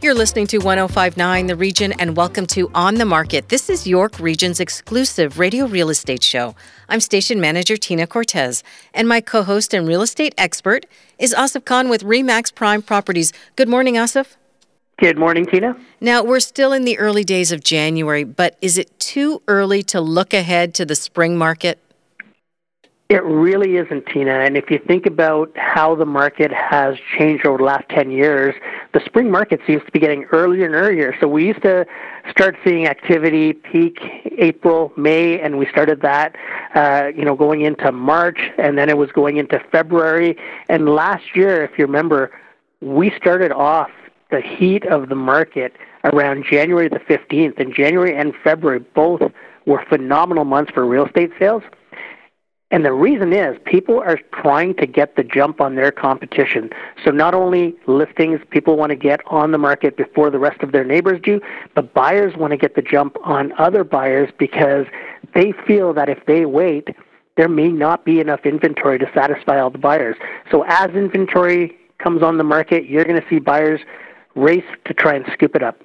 You're listening to 105.9 The Region, and welcome to On the Market. This is York Region's exclusive radio real estate show. I'm station manager Tina Cortez, and my co-host and real estate expert is Asif Khan with RE/MAX Prime Properties. Good morning, Asif. Good morning, Tina. Now, we're still in the early days of January, but is it too early to look ahead to the spring market? It really isn't, Tina, and if you think about how the market has changed over the last 10 years, the spring market seems to be getting earlier and earlier. So we used to start seeing activity peak April, May, and we started that going into March, and then it was going into February. And last year, if you remember, we started off the heat of the market around January the 15th, and January and February both were phenomenal months for real estate sales. And the reason is people are trying to get the jump on their competition. So not only listings, people want to get on the market before the rest of their neighbors do, but buyers want to get the jump on other buyers because they feel that if they wait, there may not be enough inventory to satisfy all the buyers. So as inventory comes on the market, you're going to see buyers race to try and scoop it up.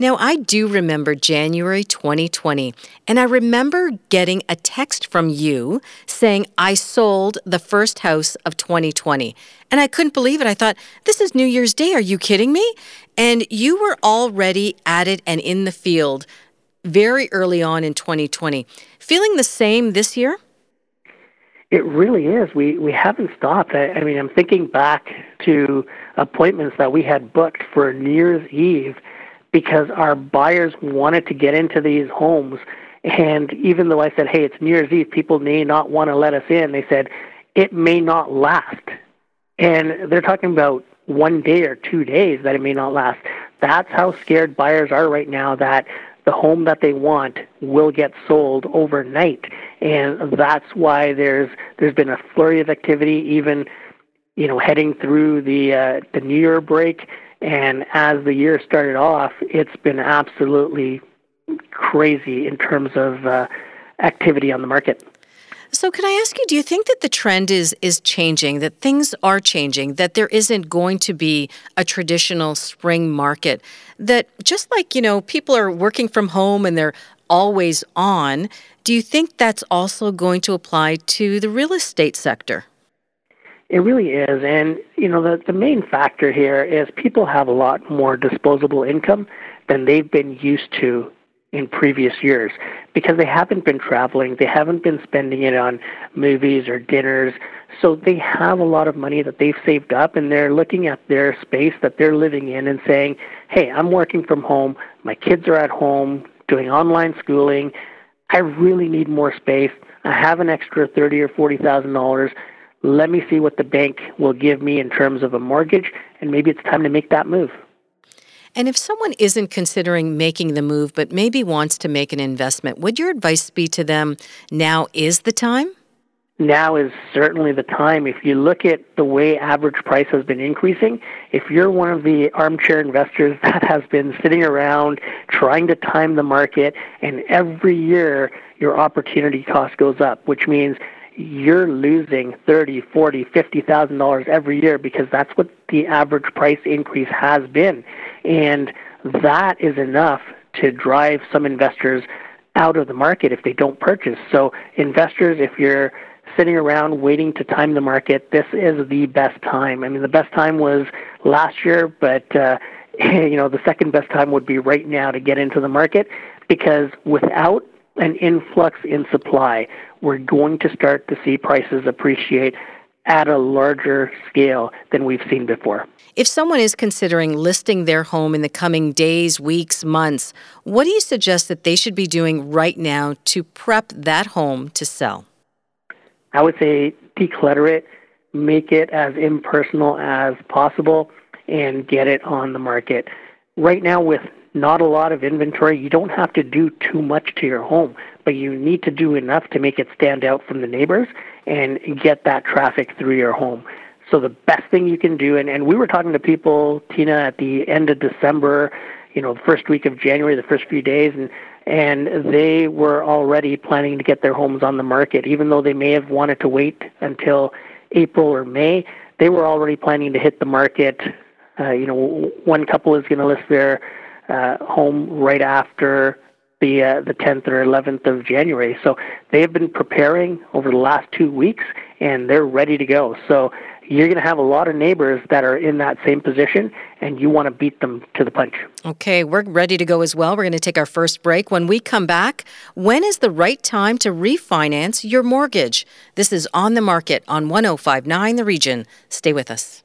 Now, I do remember January 2020, and I remember getting a text from you saying, I sold the first house of 2020. And I couldn't believe it. I thought, this is New Year's Day. Are you kidding me? And you were already at it and in the field very early on in 2020. Feeling the same this year? It really is. We haven't stopped. I mean, I'm thinking back to appointments that we had booked for New Year's Eve, because our buyers wanted to get into these homes. And even though I said, hey, it's New Year's Eve, people may not want to let us in, they said, it may not last. And they're talking about 1 day or 2 days that it may not last. That's how scared buyers are right now, that the home that they want will get sold overnight. And that's why there's been a flurry of activity, even heading through the New Year break. And as the year started off, it's been absolutely crazy in terms of activity on the market. So can I ask you, do you think that the trend is changing, that things are changing, that there isn't going to be a traditional spring market, that just like, people are working from home and they're always on, do you think that's also going to apply to the real estate sector? It really is, and the main factor here is people have a lot more disposable income than they've been used to in previous years because they haven't been traveling, they haven't been spending it on movies or dinners, so they have a lot of money that they've saved up, and they're looking at their space that they're living in and saying, hey, I'm working from home, my kids are at home doing online schooling, I really need more space, I have an extra $30,000 or $40,000, let me see what the bank will give me in terms of a mortgage, and maybe it's time to make that move. And if someone isn't considering making the move but maybe wants to make an investment, would your advice be to them, now is the time? Now is certainly the time. If you look at the way average price has been increasing, if you're one of the armchair investors that has been sitting around trying to time the market, and every year your opportunity cost goes up, which means you're losing $30,000, $40,000, $50,000 every year because that's what the average price increase has been. And that is enough to drive some investors out of the market if they don't purchase. So investors, if you're sitting around waiting to time the market, this is the best time. I mean, the best time was last year, but the second best time would be right now to get into the market, because without an influx in supply, we're going to start to see prices appreciate at a larger scale than we've seen before. If someone is considering listing their home in the coming days, weeks, months, what do you suggest that they should be doing right now to prep that home to sell? I would say declutter it, make it as impersonal as possible, and get it on the market. Right now, with not a lot of inventory. You don't have to do too much to your home, but you need to do enough to make it stand out from the neighbors and get that traffic through your home. So the best thing you can do, and we were talking to people, Tina, at the end of December, you know, the first week of January, the first few days, and they were already planning to get their homes on the market. Even though they may have wanted to wait until April or May, they were already planning to hit the market. You know, one couple is going to list their home right after the 10th or 11th of January. So they have been preparing over the last 2 weeks, and they're ready to go. So you're going to have a lot of neighbors that are in that same position, and you want to beat them to the punch. Okay, we're ready to go as well. We're going to take our first break. When we come back, when is the right time to refinance your mortgage? This is On the Market on 105.9 The Region. Stay with us.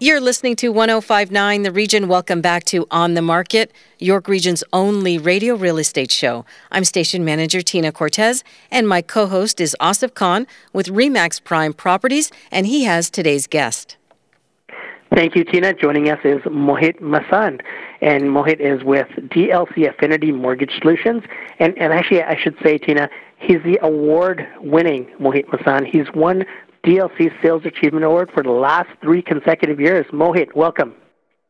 You're listening to 105.9 The Region. Welcome back to On the Market, York Region's only radio real estate show. I'm station manager Tina Cortez, and my co-host is Asif Khan with RE/MAX Prime Properties, and he has today's guest. Thank you, Tina. Joining us is Mohit Masand, and Mohit is with DLC Affinity Mortgage Solutions. And actually, I should say, Tina, he's the award-winning Mohit Masand. He's won DLC Sales Achievement Award for the last 3 consecutive years. Mohit, welcome.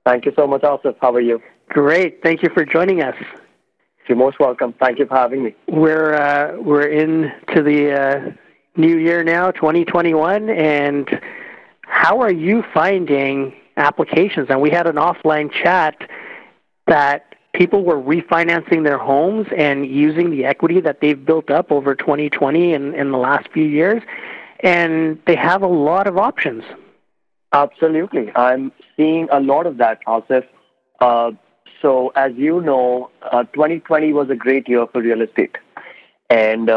Thank you so much, Asif. How are you? Great. Thank you for joining us. You're most welcome. Thank you for having me. We're into the new year now, 2021, and how are you finding applications? And we had an offline chat that people were refinancing their homes and using the equity that they've built up over 2020 and in the last few years. And they have a lot of options. Absolutely. I'm seeing a lot of that, Asif. So as you know, 2020 was a great year for real estate. And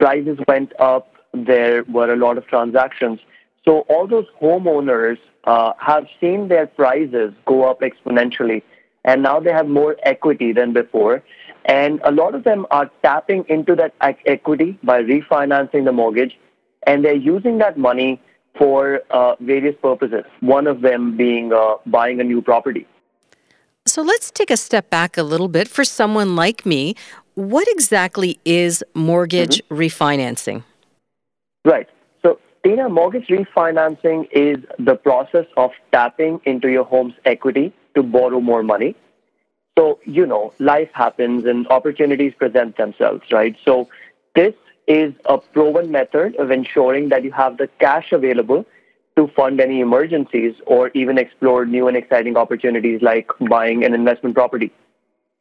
prices went up. There were a lot of transactions. So all those homeowners have seen their prices go up exponentially. And now they have more equity than before. And a lot of them are tapping into that equity by refinancing the mortgage. And they're using that money for various purposes, one of them being buying a new property. So let's take a step back a little bit. For someone like me, what exactly is mortgage refinancing? Right. So, Tina, mortgage refinancing is the process of tapping into your home's equity to borrow more money. So, you know, life happens and opportunities present themselves, right? So this is a proven method of ensuring that you have the cash available to fund any emergencies or even explore new and exciting opportunities like buying an investment property.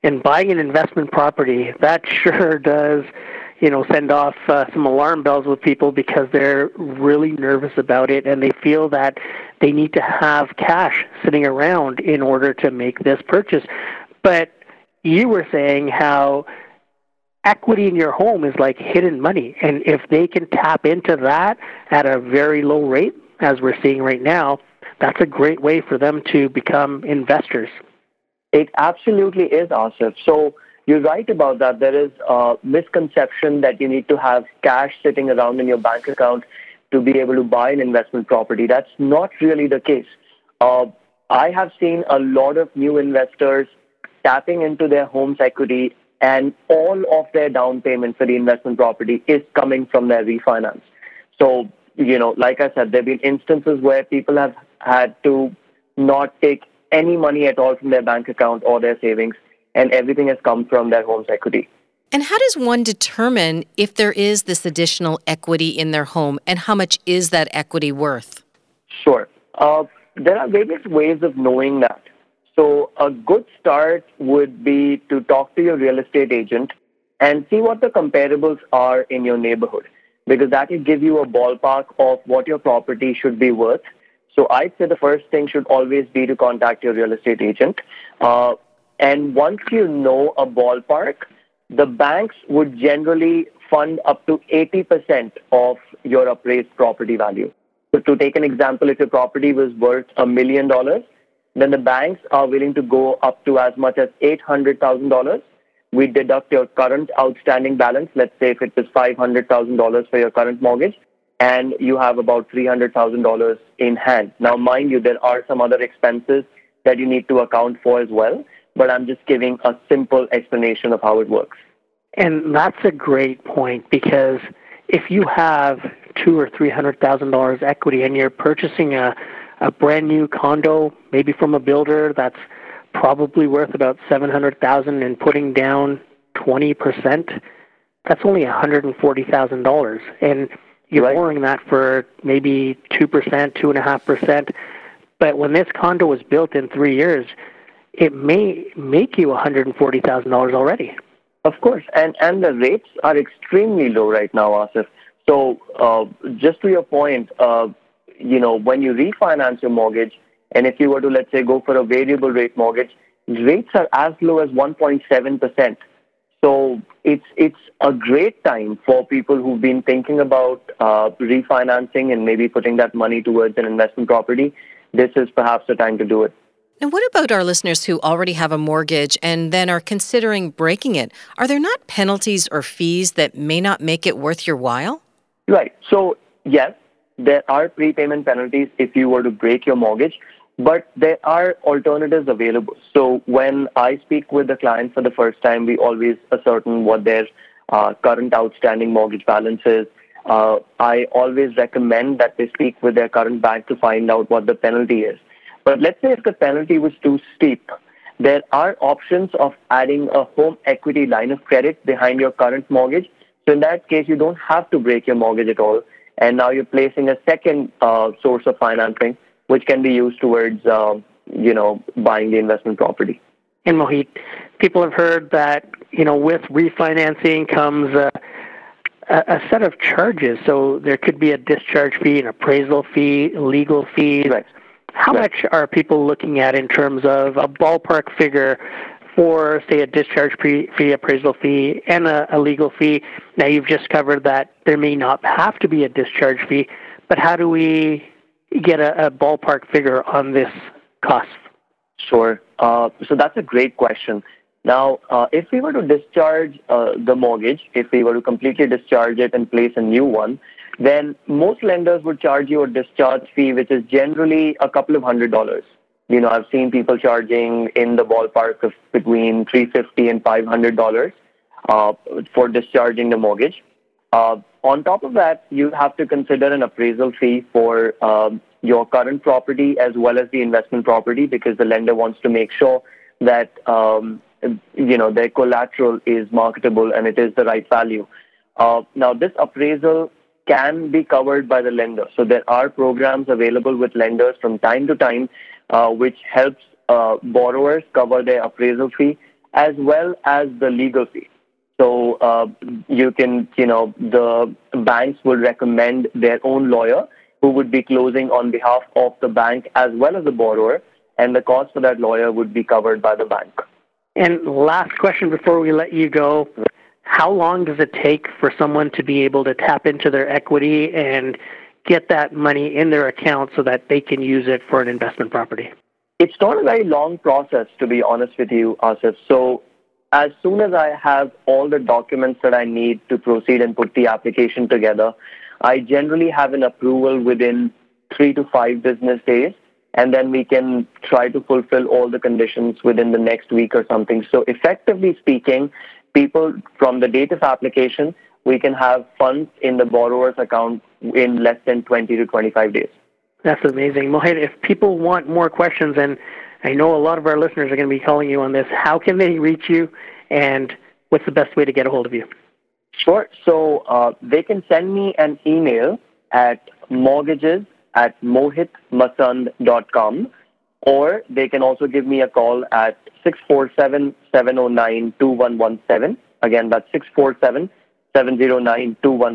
And buying an investment property, that sure does, you know, send off some alarm bells with people because they're really nervous about it and they feel that they need to have cash sitting around in order to make this purchase. But you were saying how equity in your home is like hidden money, and if they can tap into that at a very low rate, as we're seeing right now, that's a great way for them to become investors. It absolutely is, Asif. So you're right about that. There is a misconception that you need to have cash sitting around in your bank account to be able to buy an investment property. That's not really the case. I have seen a lot of new investors tapping into their home's equity, and all of their down payment for the investment property is coming from their refinance. So, you know, like I said, there have been instances where people have had to not take any money at all from their bank account or their savings, and everything has come from their home's equity. And how does one determine if there is this additional equity in their home, and how much is that equity worth? Sure. There are various ways of knowing that. So a good start would be to talk to your real estate agent and see what the comparables are in your neighborhood, because that will give you a ballpark of what your property should be worth. So I'd say the first thing should always be to contact your real estate agent. And once you know a ballpark, the banks would generally fund up to 80% of your appraised property value. So to take an example, if your property was worth $1 million, then the banks are willing to go up to as much as $800,000. We deduct your current outstanding balance. Let's say if it is $500,000 for your current mortgage, and you have about $300,000 in hand. Now, mind you, there are some other expenses that you need to account for as well, but I'm just giving a simple explanation of how it works. And that's a great point, because if you have $200,000 or $300,000 equity and you're purchasing a brand new condo, maybe from a builder that's probably worth about $700,000, and putting down 20%, that's only $140,000, and you're borrowing that for maybe 2%, 2.5%. But when this condo was built in 3 years, it may make you $140,000 already. Of course, and the rates are extremely low right now, Asif. So just to your point, when you refinance your mortgage, and if you were to, let's say, go for a variable rate mortgage, rates are as low as 1.7%. So it's a great time for people who've been thinking about refinancing and maybe putting that money towards an investment property. This is perhaps the time to do it. And what about our listeners who already have a mortgage and then are considering breaking it? Are there not penalties or fees that may not make it worth your while? Right. So, yes, there are prepayment penalties if you were to break your mortgage, but there are alternatives available. So when I speak with the client for the first time, we always ascertain what their current outstanding mortgage balance is. I always recommend that they speak with their current bank to find out what the penalty is. But let's say if the penalty was too steep, there are options of adding a home equity line of credit behind your current mortgage. So in that case, you don't have to break your mortgage at all. And now you're placing a second source of financing, which can be used towards, buying the investment property. And Mohit, people have heard that, with refinancing comes a set of charges. So there could be a discharge fee, an appraisal fee, legal fees. Right. How much are people looking at in terms of a ballpark figure for, say, a discharge fee, appraisal fee, and a legal fee? Now, you've just covered that there may not have to be a discharge fee, but how do we get a ballpark figure on this cost? Sure. So that's a great question. Now, if we were to discharge the mortgage, if we were to completely discharge it and place a new one, then most lenders would charge you a discharge fee, which is generally a couple of $100. I've seen people charging in the ballpark of between $350 and $500 for discharging the mortgage. On top of that, you have to consider an appraisal fee for your current property as well as the investment property, because the lender wants to make sure that their collateral is marketable and it is the right value. Now, this appraisal can be covered by the lender. So there are programs available with lenders from time to time, which helps borrowers cover their appraisal fee as well as the legal fee. So the banks will recommend their own lawyer who would be closing on behalf of the bank as well as the borrower, and the cost for that lawyer would be covered by the bank. And last question before we let you go. How long does it take for someone to be able to tap into their equity and get that money in their account so that they can use it for an investment property? It's not a very long process, to be honest with you, Asif. So as soon as I have all the documents that I need to proceed and put the application together, I generally have an approval within 3 to 5 business days, and then we can try to fulfill all the conditions within the next week or something. So effectively speaking, people, from the date of application, we can have funds in the borrower's account in less than 20 to 25 days. That's amazing. Mohit, if people want more questions, and I know a lot of our listeners are going to be calling you on this, how can they reach you, and what's the best way to get a hold of you? Sure. So they can send me an email at mortgages@mohitmasand.com, or they can also give me a call at 647-709-2117. Again, that's 647-709-2117. Well,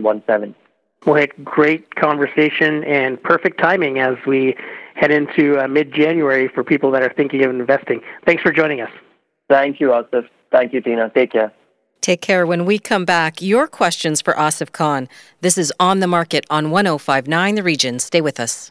Mohit, great conversation and perfect timing as we head into mid-January for people that are thinking of investing. Thanks for joining us. Thank you, Asif. Thank you, Tina. Take care. Take care. When we come back, your questions for Asif Khan. This is On the Market on 105.9 The Region. Stay with us.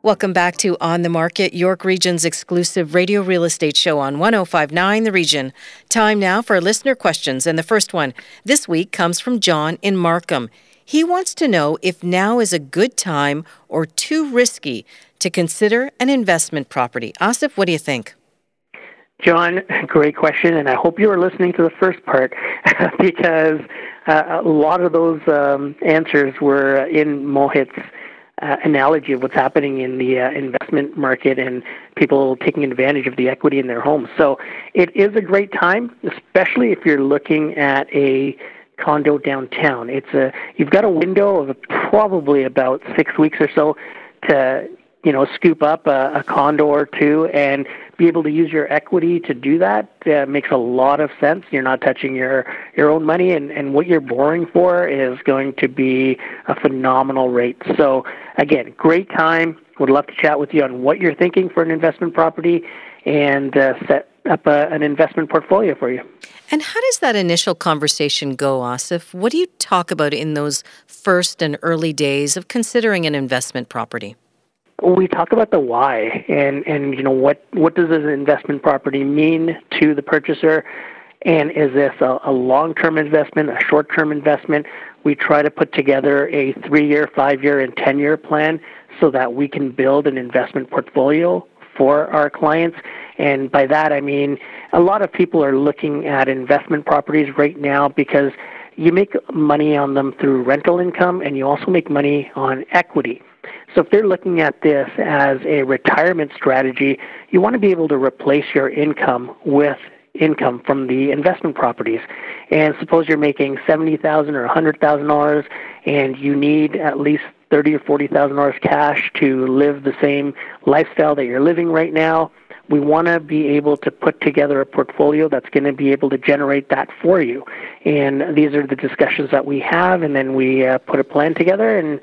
Welcome back to On the Market, York Region's exclusive radio real estate show on 105.9 The Region. Time now for listener questions, and the first one this week comes from John in Markham. He wants to know if now is a good time or too risky to consider an investment property. Asif, what do you think? John, great question, and I hope you were listening to the first part because a lot of those answers were in Mohit's analogy of what's happening in the investment market and people taking advantage of the equity in their homes. So it is a great time, especially if you're looking at a condo downtown. You've got a window of probably about 6 weeks or so to scoop up a condo or two and be able to use your equity to do that. Makes a lot of sense. You're not touching your own money, and what you're borrowing for is going to be a phenomenal rate. So, again, great time. Would love to chat with you on what you're thinking for an investment property and set up an investment portfolio for you. And how does that initial conversation go, Asif? What do you talk about in those first and early days of considering an investment property? We talk about the why and what does an investment property mean to the purchaser, and is this a long-term investment, a short-term investment? We try to put together a 3-year, 5-year, and 10-year plan so that we can build an investment portfolio for our clients. And by that, I mean a lot of people are looking at investment properties right now because you make money on them through rental income, and you also make money on equity. So if they're looking at this as a retirement strategy, you want to be able to replace your income with income from the investment properties. And suppose you're making $70,000 or $100,000 and you need at least $30,000 or $40,000 cash to live the same lifestyle that you're living right now. We want to be able to put together a portfolio that's going to be able to generate that for you. And these are the discussions that we have, and then we put a plan together and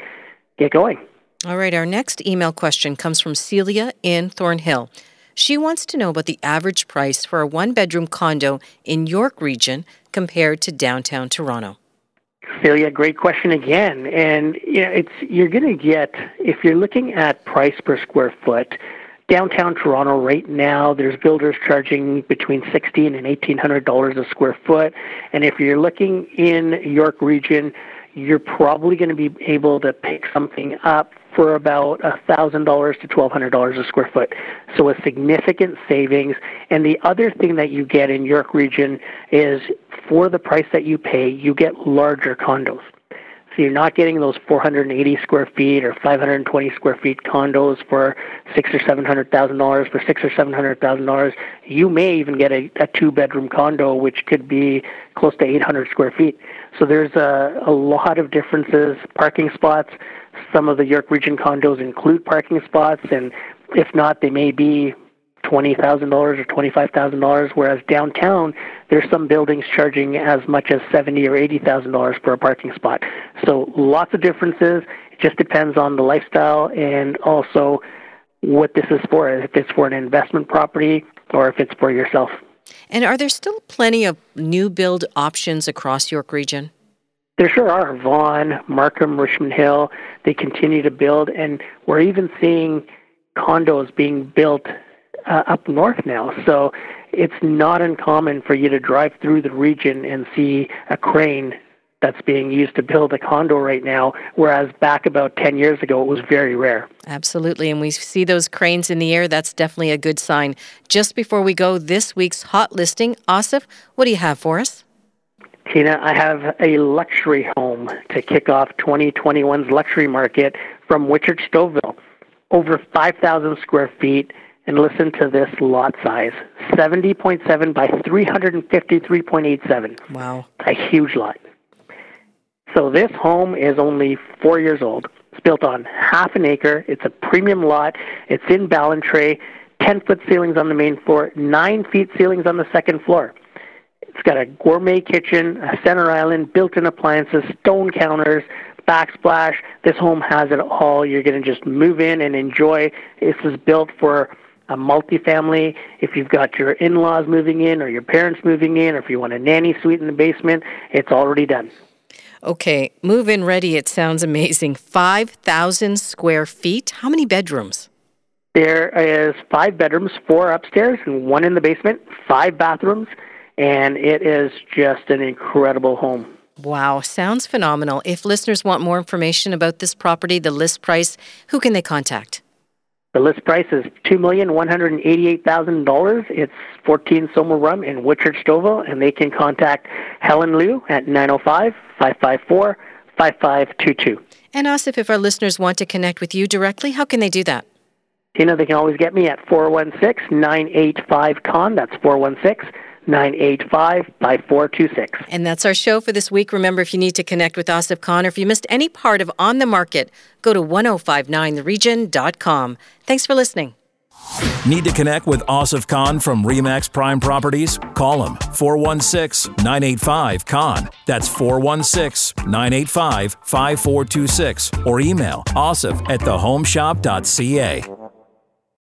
get going. All right, our next email question comes from Celia in Thornhill. She wants to know about the average price for a one-bedroom condo in York Region compared to downtown Toronto. Celia, great question again. And you're going to get, if you're looking at price per square foot, downtown Toronto right now, there's builders charging between $1,600 and $1,800 a square foot. And if you're looking in York Region, you're probably going to be able to pick something up for about $1,000 to $1,200 a square foot. So a significant savings. And the other thing that you get in York Region is for the price that you pay, you get larger condos. So you're not getting those 480 square feet or 520 square feet condos for $600,000 or $700,000. You may even get a two-bedroom condo, which could be close to 800 square feet. So there's a lot of differences. Parking spots. Some of the York Region condos include parking spots, and if not, they may be $20,000 or $25,000, whereas downtown, there's some buildings charging as much as $70,000 or $80,000 for a parking spot. So lots of differences. It just depends on the lifestyle and also what this is for, if it's for an investment property or if it's for yourself. And are there still plenty of new build options across York Region? There sure are. Vaughan, Markham, Richmond Hill, they continue to build, and we're even seeing condos being built up north now. So it's not uncommon for you to drive through the region and see a crane that's being used to build a condo right now, whereas back about 10 years ago, it was very rare. Absolutely, and we see those cranes in the air. That's definitely a good sign. Just before we go, this week's hot listing, Asif, what do you have for us? Tina, I have a luxury home to kick off 2021's luxury market from Whitchurch-Stouffville. Over 5,000 square feet, and listen to this lot size, 70.7 by 353.87. Wow. A huge lot. So this home is only 4 years old. It's built on half an acre. It's a premium lot. It's in Ballantrae. 10-foot ceilings on the main floor, 9 feet ceilings on the second floor. It's got a gourmet kitchen, a center island, built-in appliances, stone counters, backsplash. This home has it all. You're going to just move in and enjoy. This is built for a multifamily. If you've got your in-laws moving in or your parents moving in, or if you want a nanny suite in the basement, it's already done. Okay, move-in ready, it sounds amazing. 5,000 square feet. How many bedrooms? There is 5 bedrooms, 4 upstairs and 1 in the basement, 5 bathrooms, and it is just an incredible home. Wow, sounds phenomenal. If listeners want more information about this property, the list price, who can they contact? The list price is $2,188,000. It's 14 Somer Rum in Whitchurch-Stouffville, and they can contact Helen Liu at 905-554-5522. And Asif, if our listeners want to connect with you directly, how can they do that? They can always get me at 416-985-CON. That's 416-985-5426. And that's our show for this week. Remember, if you need to connect with Asif Khan or if you missed any part of On the Market, go to 1059theregion.com. Thanks for listening. Need to connect with Asif Khan from RE/MAX Prime Properties? Call him, 416-985-CON. That's 416-985-5426. Or email asif@thehomeshop.ca.